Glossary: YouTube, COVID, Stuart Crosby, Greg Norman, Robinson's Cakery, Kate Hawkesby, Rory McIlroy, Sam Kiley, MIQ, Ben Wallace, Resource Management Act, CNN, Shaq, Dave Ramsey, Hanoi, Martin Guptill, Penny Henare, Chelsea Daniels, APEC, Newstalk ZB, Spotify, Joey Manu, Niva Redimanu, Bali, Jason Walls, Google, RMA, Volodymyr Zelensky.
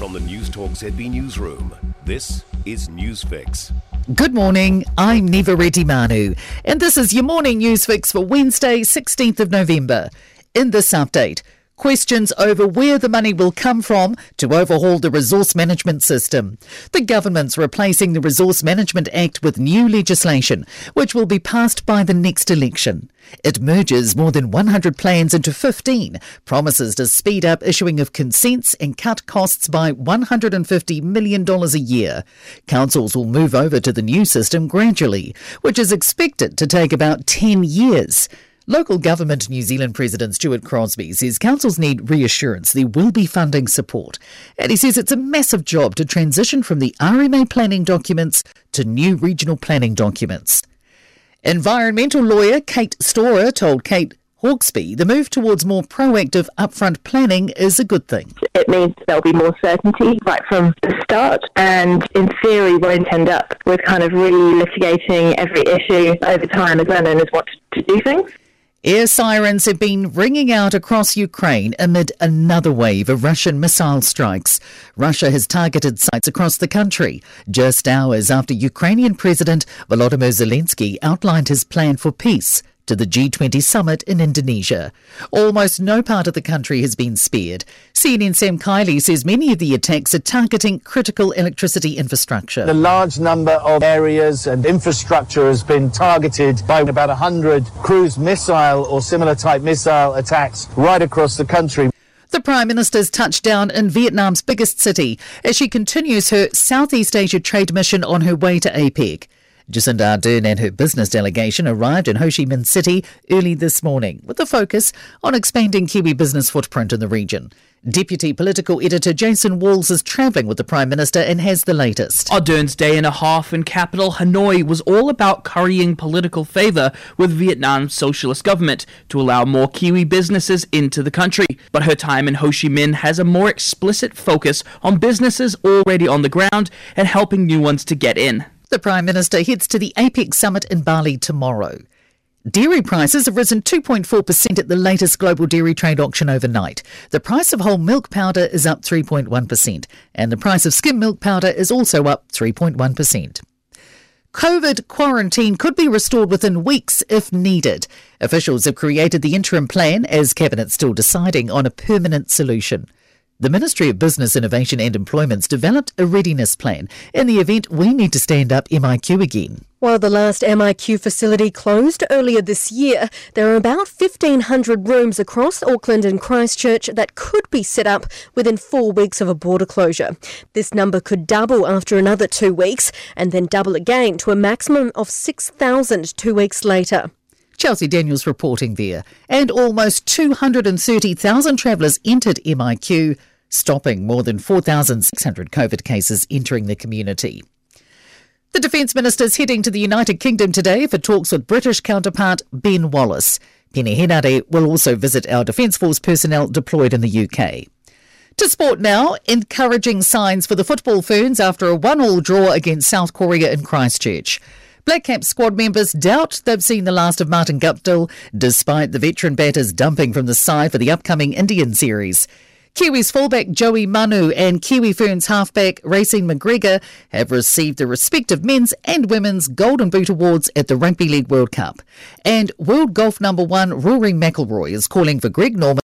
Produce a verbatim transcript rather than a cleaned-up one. From the Newstalk Z B newsroom, this is Newsfix. Good morning, I'm Niva Redimanu, and this is your morning Newsfix for Wednesday, sixteenth of November. In this update, questions over where the money will come from to overhaul the resource management system. The government's replacing the Resource Management Act with new legislation, which will be passed by the next election. It merges more than one hundred plans into fifteen, promises to speed up issuing of consents and cut costs by one hundred fifty million dollars a year. Councils will move over to the new system gradually, which is expected to take about ten years. Local Government New Zealand President Stuart Crosby says councils need reassurance there will be funding support, and he says it's a massive job to transition from the R M A planning documents to new regional planning documents. Environmental lawyer Kate Storer told Kate Hawkesby the move towards more proactive upfront planning is a good thing. It means there'll be more certainty right from the start, and in theory won't end up with kind of really litigating every issue over time as well known as what to do things. Air sirens have been ringing out across Ukraine amid another wave of Russian missile strikes. Russia has targeted sites across the country, just hours after Ukrainian President Volodymyr Zelensky outlined his plan for peace to the G twenty summit in Indonesia. Almost no part of the country has been spared. C N N Sam Kiley says many of the attacks are targeting critical electricity infrastructure. A large number of areas and infrastructure has been targeted by about one hundred cruise missile or similar type missile attacks right across the country. The Prime Minister's touched down in Vietnam's biggest city as she continues her Southeast Asia trade mission on her way to APEC. Jacinda Ardern and her business delegation arrived in Ho Chi Minh City early this morning with a focus on expanding Kiwi business footprint in the region. Deputy Political Editor Jason Walls is travelling with the Prime Minister and has the latest. Ardern's day and a half in capital Hanoi was all about currying political favour with Vietnam's socialist government to allow more Kiwi businesses into the country. But her time in Ho Chi Minh has a more explicit focus on businesses already on the ground and helping new ones to get in. The Prime Minister heads to the APEC summit in Bali tomorrow. Dairy prices have risen two point four percent at the latest global dairy trade auction overnight. The price of whole milk powder is up three point one percent, and the price of skim milk powder is also up three point one percent. COVID quarantine could be restored within weeks if needed. Officials have created the interim plan as Cabinet's still deciding on a permanent solution. The Ministry of Business, Innovation and Employment's developed a readiness plan in the event we need to stand up M I Q again. While the last M I Q facility closed earlier this year, there are about fifteen hundred rooms across Auckland and Christchurch that could be set up within four weeks of a border closure. This number could double after another two weeks and then double again to a maximum of six thousand two weeks later. Chelsea Daniels reporting there. And almost two hundred thirty thousand travellers entered M I Q, stopping more than four thousand six hundred COVID cases entering the community. The Defence Minister is heading to the United Kingdom today for talks with British counterpart Ben Wallace. Penny Henare will also visit our Defence Force personnel deployed in the U K. To sport now, encouraging signs for the football Ferns after a one-all draw against South Korea in Christchurch. Black Caps squad members doubt they've seen the last of Martin Guptill, despite the veteran batters dumping from the side for the upcoming Indian series. Kiwis fullback Joey Manu and Kiwi Ferns halfback Racine McGregor have received the respective men's and women's Golden Boot Awards at the Rugby League World Cup. And World Golf number one Rory McIlroy is calling for Greg Norman